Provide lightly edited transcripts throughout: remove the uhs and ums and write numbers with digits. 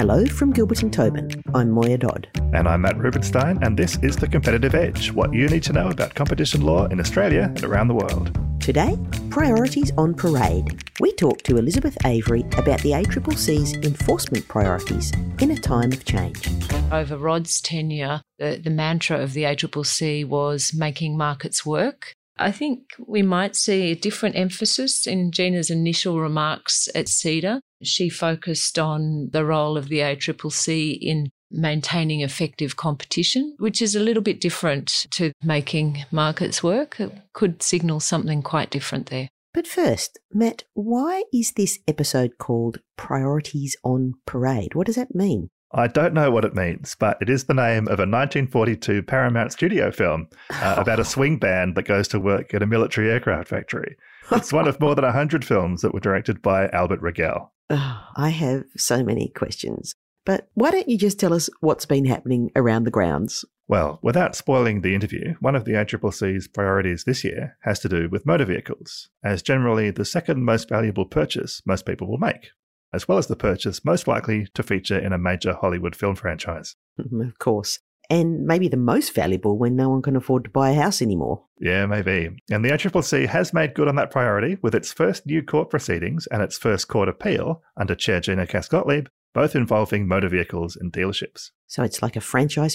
Hello from Gilbert and Tobin. I'm Moya Dodd. And I'm Matt Rubenstein, and this is The Competitive Edge, what you need to know about competition law in Australia and around the world. Today, Priorities on Parade. We talk to Elizabeth Avery about the ACCC's enforcement priorities in a time of change. Over Rod's tenure, the mantra of the ACCC was making markets work. I think we might see a different emphasis in Gina's initial remarks at CEDA. She focused on the role of the ACCC in maintaining effective competition, which is a little bit different to making markets work. It could signal something quite different there. But first, Matt, why is this episode called Priorities on Parade? What does that mean? I don't know what it means, but it is the name of a 1942 Paramount studio film about a swing band that goes to work at a military aircraft factory. It's one of more than 100 films that were directed by Albert Rogell. Oh, I have so many questions. But why don't you just tell us what's been happening around the grounds? Well, without spoiling the interview, one of the ACCC's priorities this year has to do with motor vehicles, as generally the second most valuable purchase most people will make, as well as the purchase most likely to feature in a major Hollywood film franchise. Of course. And maybe the most valuable when no one can afford to buy a house anymore. Yeah, maybe. And the ACCC has made good on that priority with its first new court proceedings and its first court appeal under Chair Gina Cass-Gottlieb, both involving motor vehicles and dealerships. So it's like a franchise.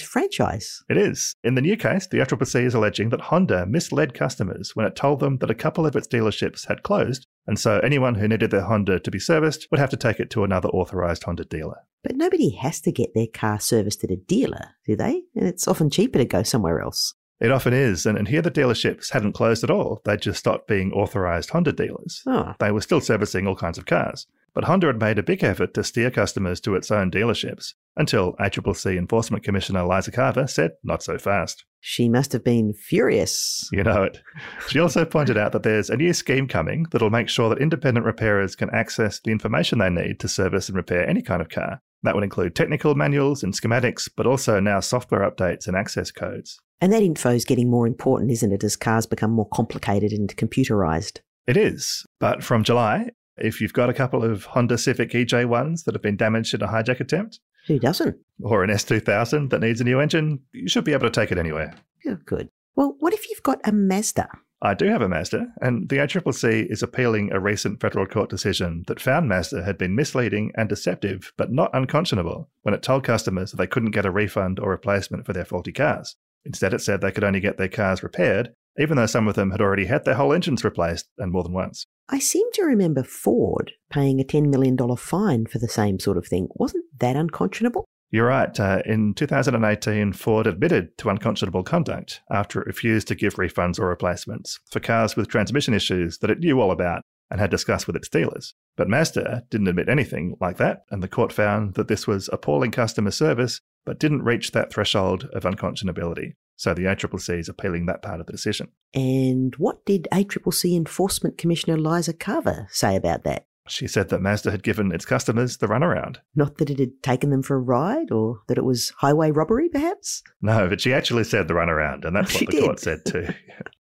It is. In the new case, the ACCC is alleging that Honda misled customers when it told them that a couple of its dealerships had closed, and so anyone who needed their Honda to be serviced would have to take it to another authorised Honda dealer. But nobody has to get their car serviced at a dealer, do they? And it's often cheaper to go somewhere else. It often is, and here the dealerships hadn't closed at all. They just stopped being authorised Honda dealers. Oh. They were still servicing all kinds of cars. But Honda had made a big effort to steer customers to its own dealerships until ACCC Enforcement Commissioner Liza Carver said not so fast. She must have been furious. You know it. She also pointed out that there's a new scheme coming that'll make sure that independent repairers can access the information they need to service and repair any kind of car. That would include technical manuals and schematics, but also now software updates and access codes. And that info is getting more important, isn't it, as cars become more complicated and computerised? It is. But from July, if you've got a couple of Honda Civic EJ1s that have been damaged in a hijack attempt. Who doesn't? Or an S2000 that needs a new engine, you should be able to take it anywhere. Oh, good. Well, what if you've got a Mazda? I do have a Mazda, and the ACCC is appealing a recent federal court decision that found Mazda had been misleading and deceptive, but not unconscionable, when it told customers that they couldn't get a refund or replacement for their faulty cars. Instead, it said they could only get their cars repaired, even though some of them had already had their whole engines replaced, and more than once. I seem to remember Ford paying a $10 million fine for the same sort of thing. Wasn't that unconscionable? You're right. In 2018, Ford admitted to unconscionable conduct after it refused to give refunds or replacements for cars with transmission issues that it knew all about and had discussed with its dealers. But Mazda didn't admit anything like that, and the court found that this was appalling customer service but didn't reach that threshold of unconscionability. So the ACCC is appealing that part of the decision. And what did ACCC Enforcement Commissioner Liza Carver say about that? She said that Mazda had given its customers the runaround. Not that it had taken them for a ride or that it was highway robbery, perhaps? No, but she actually said the runaround, and that's what the court said too.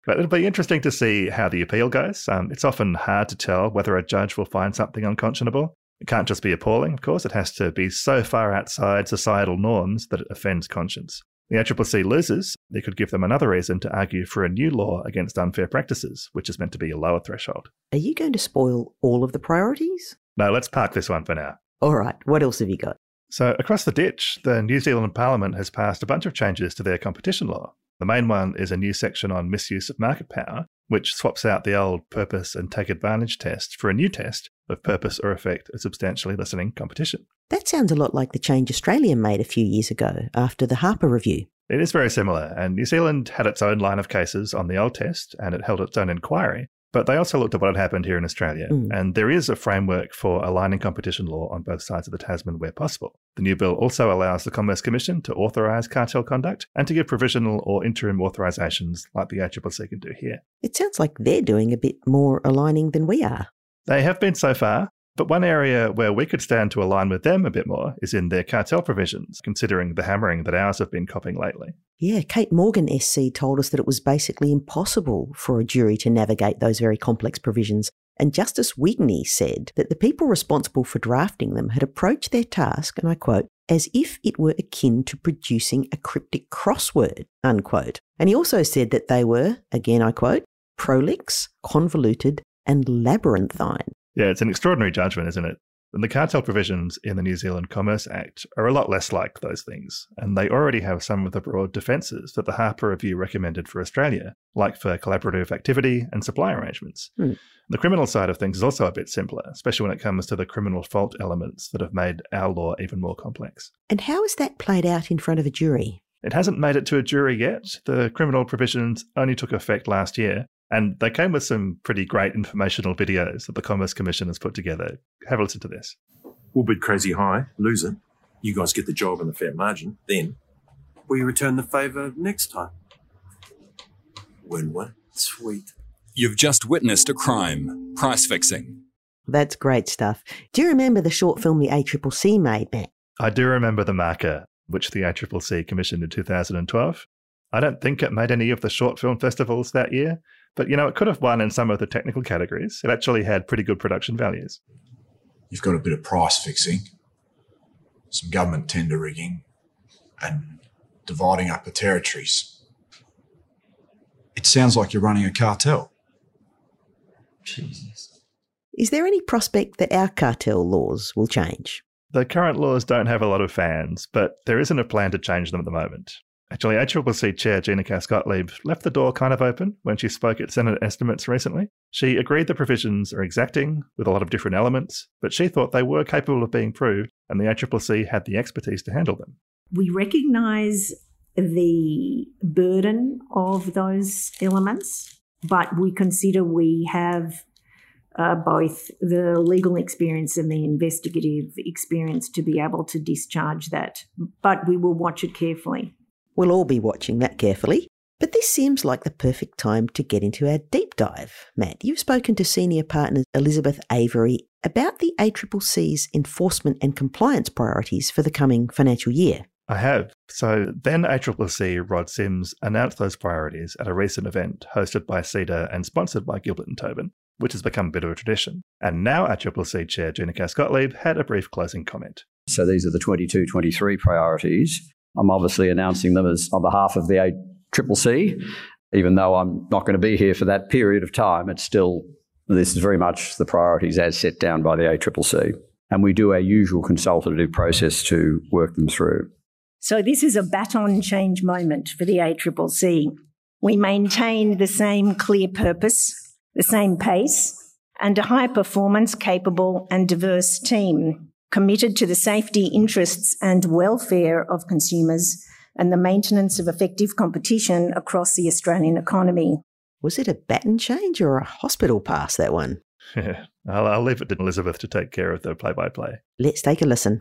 But it'll be interesting to see how the appeal goes. It's often hard to tell whether a judge will find something unconscionable. It can't just be appalling, of course. It has to be so far outside societal norms that it offends conscience. The ACCC loses, they could give them another reason to argue for a new law against unfair practices, which is meant to be a lower threshold. Are you going to spoil all of the priorities? No, let's park this one for now. All right, what else have you got? So across the ditch, the New Zealand Parliament has passed a bunch of changes to their competition law. The main one is a new section on misuse of market power, which swaps out the old purpose and take advantage test for a new test of purpose or effect of substantially lessening competition. That sounds a lot like the change Australia made a few years ago after the Harper review. It is very similar, and New Zealand had its own line of cases on the old test and it held its own inquiry, but they also looked at what had happened here in Australia. And there is a framework for aligning competition law on both sides of the Tasman where possible. The new bill also allows the Commerce Commission to authorise cartel conduct and to give provisional or interim authorisations like the ACCC can do here. It sounds like they're doing a bit more aligning than we are. They have been so far, but one area where we could stand to align with them a bit more is in their cartel provisions, considering the hammering that ours have been copping lately. Yeah, Kate Morgan SC told us that it was basically impossible for a jury to navigate those very complex provisions and Justice Wigney said that the people responsible for drafting them had approached their task, and I quote, as if it were akin to producing a cryptic crossword, unquote. And he also said that they were, again I quote, prolix, convoluted, and labyrinthine. Yeah, it's an extraordinary judgment, isn't it? And the cartel provisions in the New Zealand Commerce Act are a lot less like those things, and they already have some of the broad defences that the Harper review recommended for Australia, like for collaborative activity and supply arrangements. Mm. The criminal side of things is also a bit simpler, especially when it comes to the criminal fault elements that have made our law even more complex. And how is that played out in front of a jury? It hasn't made it to a jury yet. The criminal provisions only took effect last year. And they came with some pretty great informational videos that the Commerce Commission has put together. Have a listen to this. We'll bid crazy high, lose it. You guys get the job and the fair margin. Then we return the favour next time. Win-win. Sweet. You've just witnessed a crime. Price fixing. That's great stuff. Do you remember the short film the ACCC made, Matt? I do remember The Marker, which the ACCC commissioned in 2012. I don't think it made any of the short film festivals that year. But, you know, it could have won in some of the technical categories. It actually had pretty good production values. You've got a bit of price fixing, some government tender rigging, and dividing up the territories. It sounds like you're running a cartel. Jesus. Is there any prospect that our cartel laws will change? The current laws don't have a lot of fans, but there isn't a plan to change them at the moment. Actually, ACCC Chair Gina Cass-Gottlieb left the door kind of open when she spoke at Senate estimates recently. She agreed the provisions are exacting with a lot of different elements, but she thought they were capable of being proved and the ACCC had the expertise to handle them. We recognise the burden of those elements, but we consider we have both the legal experience and the investigative experience to be able to discharge that, but we will watch it carefully. We'll all be watching that carefully, but this seems like the perfect time to get into our deep dive. Matt, you've spoken to senior partner Elizabeth Avery about the ACCC's enforcement and compliance priorities for the coming financial year. I have. So then ACCC Rod Sims announced those priorities at a recent event hosted by CEDA and sponsored by Gilbert and Tobin, which has become a bit of a tradition. And now ACCC Chair Gina Cass-Gottlieb had a brief closing comment. So these are the 22-23 priorities. I'm obviously announcing them as on behalf of the ACCC, even though I'm not going to be here for that period of time. It's still, this is very much the priorities as set down by the ACCC. And we do our usual consultative process to work them through. So this is a baton change moment for the ACCC. We maintain the same clear purpose, the same pace, and a high-performance, capable and diverse team, committed to the safety, interests and welfare of consumers and the maintenance of effective competition across the Australian economy. Was it a baton change or a hospital pass, that one? Yeah, I'll leave it to Elizabeth to take care of the play-by-play. Let's take a listen.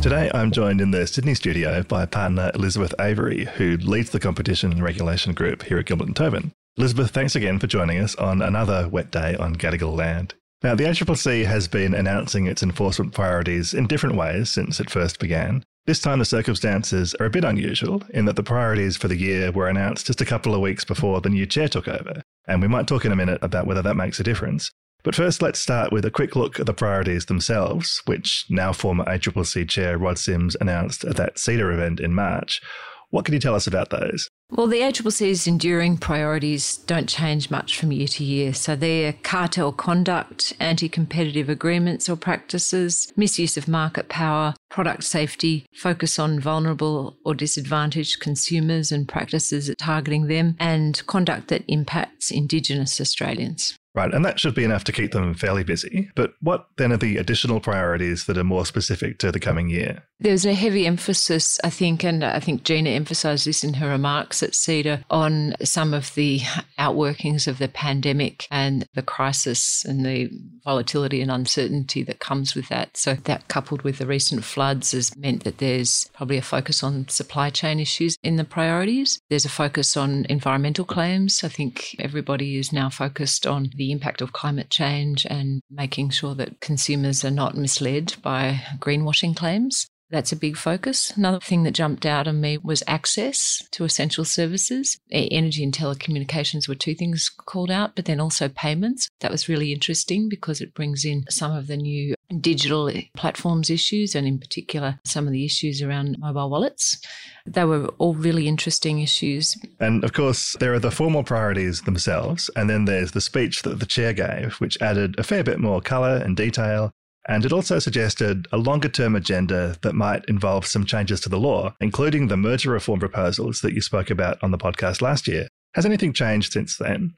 Today, I'm joined in the Sydney studio by partner Elizabeth Avery, who leads the Competition and Regulation Group here at Gilbert and Tobin. Elizabeth, thanks again for joining us on another wet day on Gadigal land. Now, the ACCC has been announcing its enforcement priorities in different ways since it first began. This time, the circumstances are a bit unusual in that the priorities for the year were announced just a couple of weeks before the new chair took over, and we might talk in a minute about whether that makes a difference. But first, let's start with a quick look at the priorities themselves, which now former ACCC Chair Rod Sims announced at that CEDA event in March. What can you tell us about those? Well, the ACCC's enduring priorities don't change much from year to year. So they're cartel conduct, anti-competitive agreements or practices, misuse of market power, product safety, focus on vulnerable or disadvantaged consumers and practices targeting them, and conduct that impacts Indigenous Australians. Right, and that should be enough to keep them fairly busy. But what then are the additional priorities that are more specific to the coming year? There's a heavy emphasis, I think, and I think Gina emphasised this in her remarks at CEDA, on some of the outworkings of the pandemic and the crisis and the volatility and uncertainty that comes with that. So that, coupled with the recent floods, has meant that there's probably a focus on supply chain issues in the priorities. There's a focus on environmental claims. I think everybody is now focused on the impact of climate change and making sure that consumers are not misled by greenwashing claims. That's a big focus. Another thing that jumped out at me was access to essential services. Energy and telecommunications were two things called out, but then also payments. That was really interesting because it brings in some of the new digital platforms issues and in particular some of the issues around mobile wallets. They were all really interesting issues. And of course, there are the formal priorities themselves. And then there's the speech that the chair gave, which added a fair bit more colour and detail. And it also suggested a longer-term agenda that might involve some changes to the law, including the merger reform proposals that you spoke about on the podcast last year. Has anything changed since then?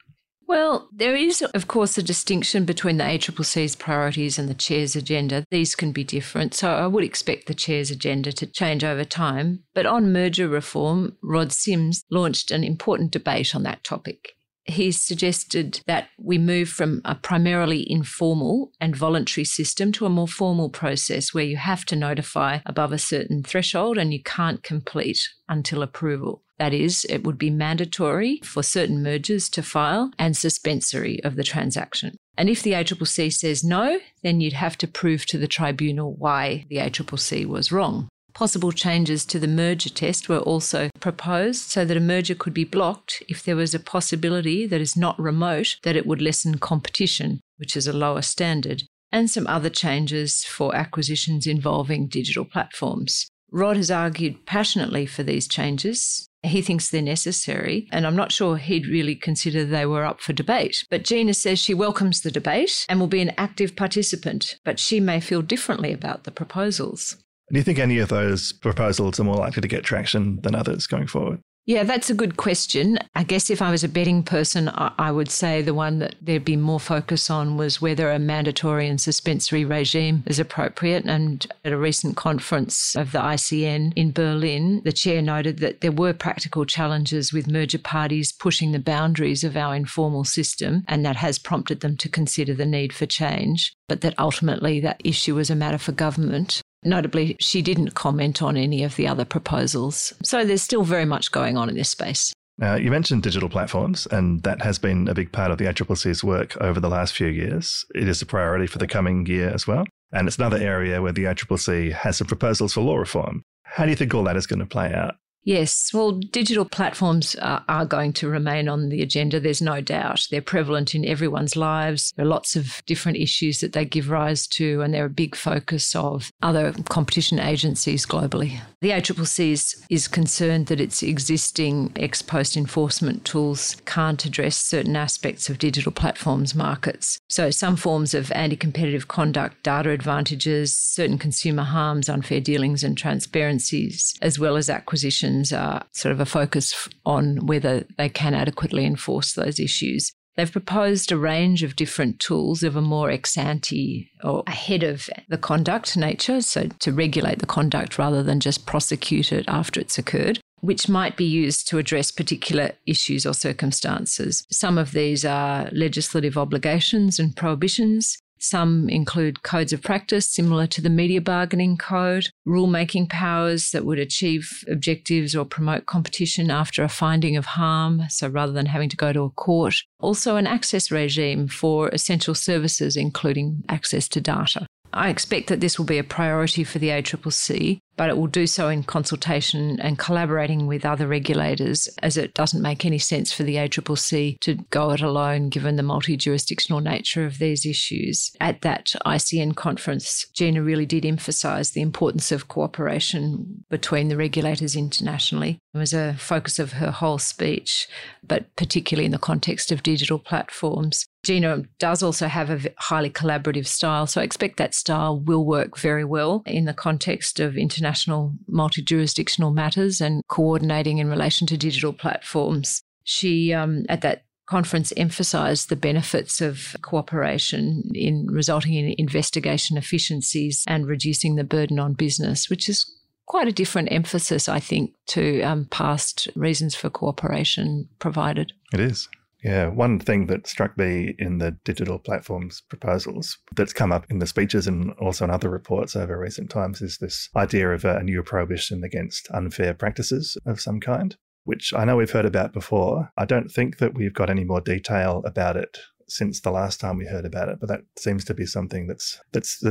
Well, there is, of course, a distinction between the ACCC's priorities and the chair's agenda. These can be different, so I would expect the chair's agenda to change over time. But on merger reform, Rod Sims launched an important debate on that topic. He suggested that we move from a primarily informal and voluntary system to a more formal process where you have to notify above a certain threshold and you can't complete until approval. That is, it would be mandatory for certain mergers to file and suspensory of the transaction. And if the ACCC says no, then you'd have to prove to the tribunal why the ACCC was wrong. Possible changes to the merger test were also proposed so that a merger could be blocked if there was a possibility that is not remote that it would lessen competition, which is a lower standard, and some other changes for acquisitions involving digital platforms. Rod has argued passionately for these changes. He thinks they're necessary, and I'm not sure he'd really consider they were up for debate. But Gina says she welcomes the debate and will be an active participant, but she may feel differently about the proposals. Do you think any of those proposals are more likely to get traction than others going forward? Yeah, that's a good question. I guess if I was a betting person, I would say the one that there'd be more focus on was whether a mandatory and suspensory regime is appropriate. And at a recent conference of the ICN in Berlin, the chair noted that there were practical challenges with merger parties pushing the boundaries of our informal system, and that has prompted them to consider the need for change, but that ultimately that issue was a matter for government. Notably, she didn't comment on any of the other proposals. So there's still very much going on in this space. Now, you mentioned digital platforms, and that has been a big part of the ACCC's work over the last few years. It is a priority for the coming year as well. And it's another area where the ACCC has some proposals for law reform. How do you think all that is going to play out? Yes, well, digital platforms are going to remain on the agenda, there's no doubt. They're prevalent in everyone's lives. There are lots of different issues that they give rise to, and they're a big focus of other competition agencies globally. The ACCC is concerned that its existing ex post enforcement tools can't address certain aspects of digital platforms markets. So some forms of anti-competitive conduct, data advantages, certain consumer harms, unfair dealings and transparencies, as well as acquisitions, are sort of a focus on whether they can adequately enforce those issues. They've proposed a range of different tools of a more ex ante or ahead of the conduct nature, so to regulate the conduct rather than just prosecute it after it's occurred, which might be used to address particular issues or circumstances. Some of these are legislative obligations and prohibitions. Some include codes of practice similar to the Media Bargaining Code, rulemaking powers that would achieve objectives or promote competition after a finding of harm, so rather than having to go to a court. Also an access regime for essential services, including access to data. I expect that this will be a priority for the ACCC, but it will do so in consultation and collaborating with other regulators, as it doesn't make any sense for the ACCC to go it alone given the multi-jurisdictional nature of these issues. At that ICN conference, Gina really did emphasise the importance of cooperation between the regulators internationally. It was a focus of her whole speech, but particularly in the context of digital platforms. Gina does also have a highly collaborative style, so I expect that style will work very well in the context of international multi-jurisdictional matters and coordinating in relation to digital platforms. She, at that conference, emphasised the benefits of cooperation in resulting in investigation efficiencies and reducing the burden on business, which is quite a different emphasis, I think, to past reasons for cooperation provided. It is. Yeah, one thing that struck me in the digital platforms proposals that's come up in the speeches and also in other reports over recent times is this idea of a new prohibition against unfair practices of some kind, which I know we've heard about before. I don't think that we've got any more detail about it since the last time we heard about it, but that seems to be something that's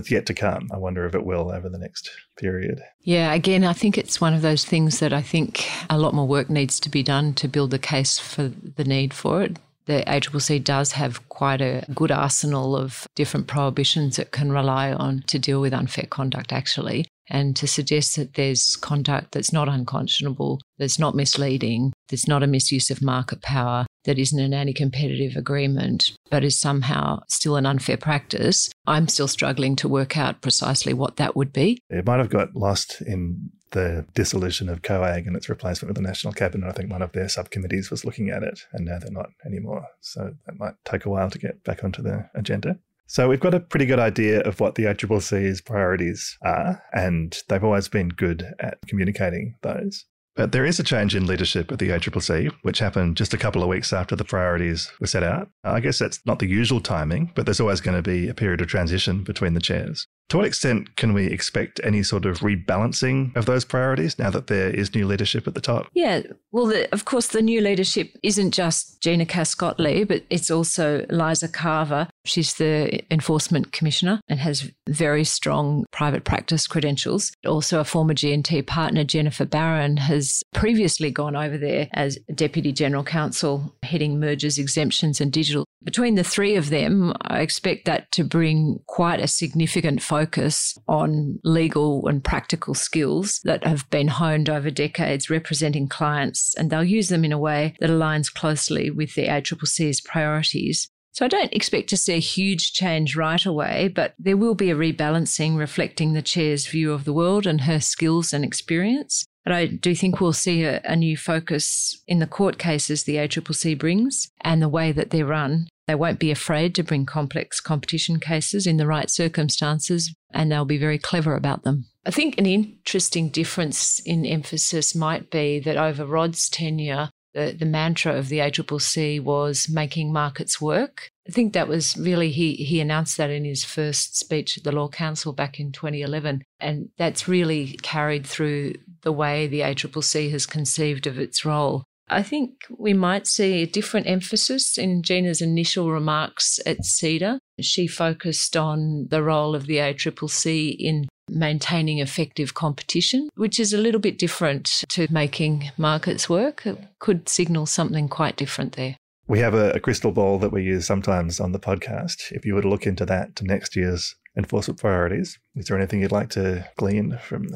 yet to come. I wonder if it will over the next period. Yeah, again, I think it's one of those things that I think a lot more work needs to be done to build the case for the need for it. The ACCC does have quite a good arsenal of different prohibitions it can rely on to deal with unfair conduct, actually. And to suggest that there's conduct that's not unconscionable, that's not misleading, that's not a misuse of market power, that isn't an anti-competitive agreement, but is somehow still an unfair practice, I'm still struggling to work out precisely what that would be. It might have got lost in the dissolution of COAG and its replacement with the National Cabinet. I think one of their subcommittees was looking at it, and now they're not anymore. So that might take a while to get back onto the agenda. So we've got a pretty good idea of what the ACCC's priorities are, and they've always been good at communicating those. But there is a change in leadership at the ACCC, which happened just a couple of weeks after the priorities were set out. I guess that's not the usual timing, but there's always going to be a period of transition between the chairs. To what extent can we expect any sort of rebalancing of those priorities now that there is new leadership at the top? Yeah, well, of course, the new leadership isn't just Gina Cass-Gottlieb, but it's also Liza Carver. She's the Enforcement Commissioner and has very strong private practice credentials. Also, a former G&T partner, Jennifer Barron, has previously gone over there as Deputy General Counsel, heading mergers, exemptions and digital. Between the three of them, I expect that to bring quite a significant focus on legal and practical skills that have been honed over decades representing clients, and they'll use them in a way that aligns closely with the ACCC's priorities. So I don't expect to see a huge change right away, but there will be a rebalancing reflecting the chair's view of the world and her skills and experience. But I do think we'll see a new focus in the court cases the ACCC brings and the way that they're run. They won't be afraid to bring complex competition cases in the right circumstances, and they'll be very clever about them. I think an interesting difference in emphasis might be that over Rod's tenure, the mantra of the ACCC was making markets work. I think that was really, he announced that in his first speech at the Law Council back in 2011. And that's really carried through the way the ACCC has conceived of its role. I think we might see a different emphasis in Gina's initial remarks at CEDA. She focused on the role of the ACCC in maintaining effective competition, which is a little bit different to making markets work. It could signal something quite different there. We have a crystal ball that we use sometimes on the podcast. If you were to look into that to next year's enforcement priorities, is there anything you'd like to glean from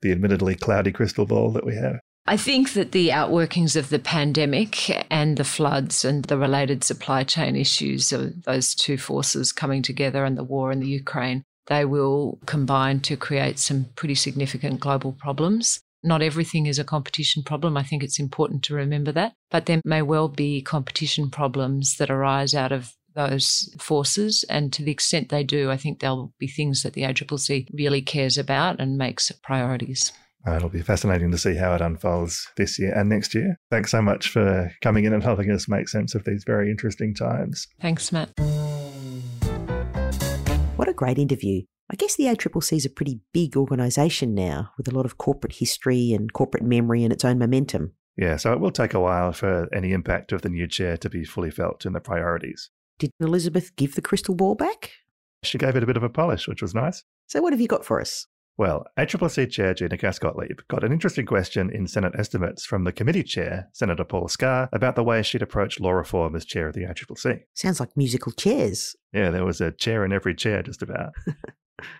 the admittedly cloudy crystal ball that we have? I think that the outworkings of the pandemic and the floods and the related supply chain issues of those two forces coming together and the war in the Ukraine, they will combine to create some pretty significant global problems. Not everything is a competition problem. I think it's important to remember that. But there may well be competition problems that arise out of those forces. And to the extent they do, I think there'll be things that the ACCC really cares about and makes priorities. It'll be fascinating to see how it unfolds this year and next year. Thanks so much for coming in and helping us make sense of these very interesting times. Thanks, Matt. What a great interview. I guess the ACCC is a pretty big organisation now with a lot of corporate history and corporate memory and its own momentum. Yeah, so it will take a while for any impact of the new chair to be fully felt in the priorities. Did Elizabeth give the crystal ball back? She gave it a bit of a polish, which was nice. So what have you got for us? Well, ACCC Chair Gina Cass-Gottlieb got an interesting question in Senate estimates from the committee chair, Senator Paul Scarr, about the way she'd approach law reform as chair of the ACCC. Sounds like musical chairs. Yeah, there was a chair in every chair just about.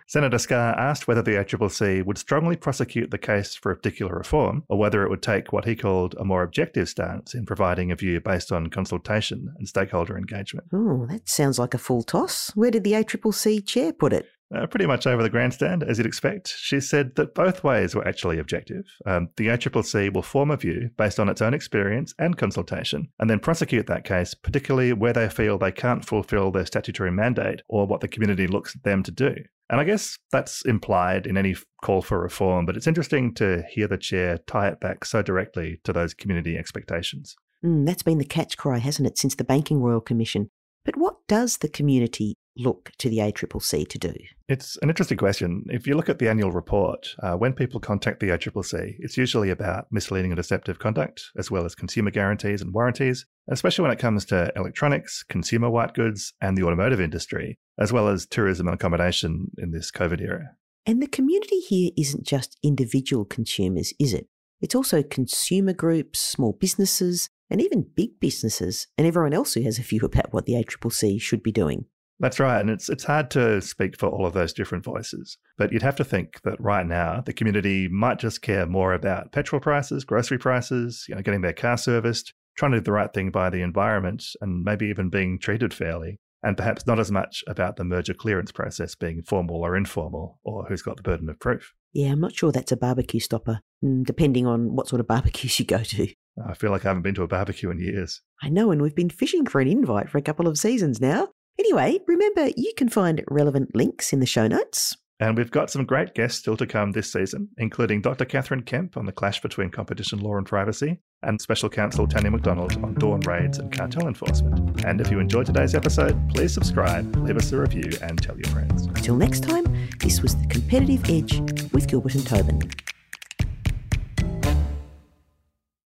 Senator Scarr asked whether the ACCC would strongly prosecute the case for a particular reform or whether it would take what he called a more objective stance in providing a view based on consultation and stakeholder engagement. Oh, that sounds like a full toss. Where did the ACCC chair put it? Pretty much over the grandstand, as you'd expect. She said that both ways were actually objective. The ACCC will form a view based on its own experience and consultation and then prosecute that case, particularly where they feel they can't fulfil their statutory mandate or what the community looks at them to do. And I guess that's implied in any call for reform, but it's interesting to hear the chair tie it back so directly to those community expectations. That's been the catch cry, hasn't it, since the Banking Royal Commission. But what does the community look to the ACCC to do? It's an interesting question. If you look at the annual report, when people contact the ACCC, it's usually about misleading and deceptive conduct, as well as consumer guarantees and warranties, especially when it comes to electronics, consumer white goods, and the automotive industry, as well as tourism and accommodation in this COVID era. And the community here isn't just individual consumers, is it? It's also consumer groups, small businesses, and even big businesses, and everyone else who has a view about what the ACCC should be doing. That's right, and it's hard to speak for all of those different voices. But you'd have to think that right now, the community might just care more about petrol prices, grocery prices, getting their car serviced, trying to do the right thing by the environment, and maybe even being treated fairly, and perhaps not as much about the merger clearance process being formal or informal, or who's got the burden of proof. Yeah, I'm not sure that's a barbecue stopper, depending on what sort of barbecues you go to. I feel like I haven't been to a barbecue in years. I know, and we've been fishing for an invite for a couple of seasons now. Anyway, remember, you can find relevant links in the show notes. And we've got some great guests still to come this season, including Dr. Catherine Kemp on the clash between competition law and privacy, and Special Counsel Tanya MacDonald on dawn raids and cartel enforcement. And if you enjoyed today's episode, please subscribe, leave us a review, and tell your friends. Until next time, this was The Competitive Edge with Gilbert and Tobin.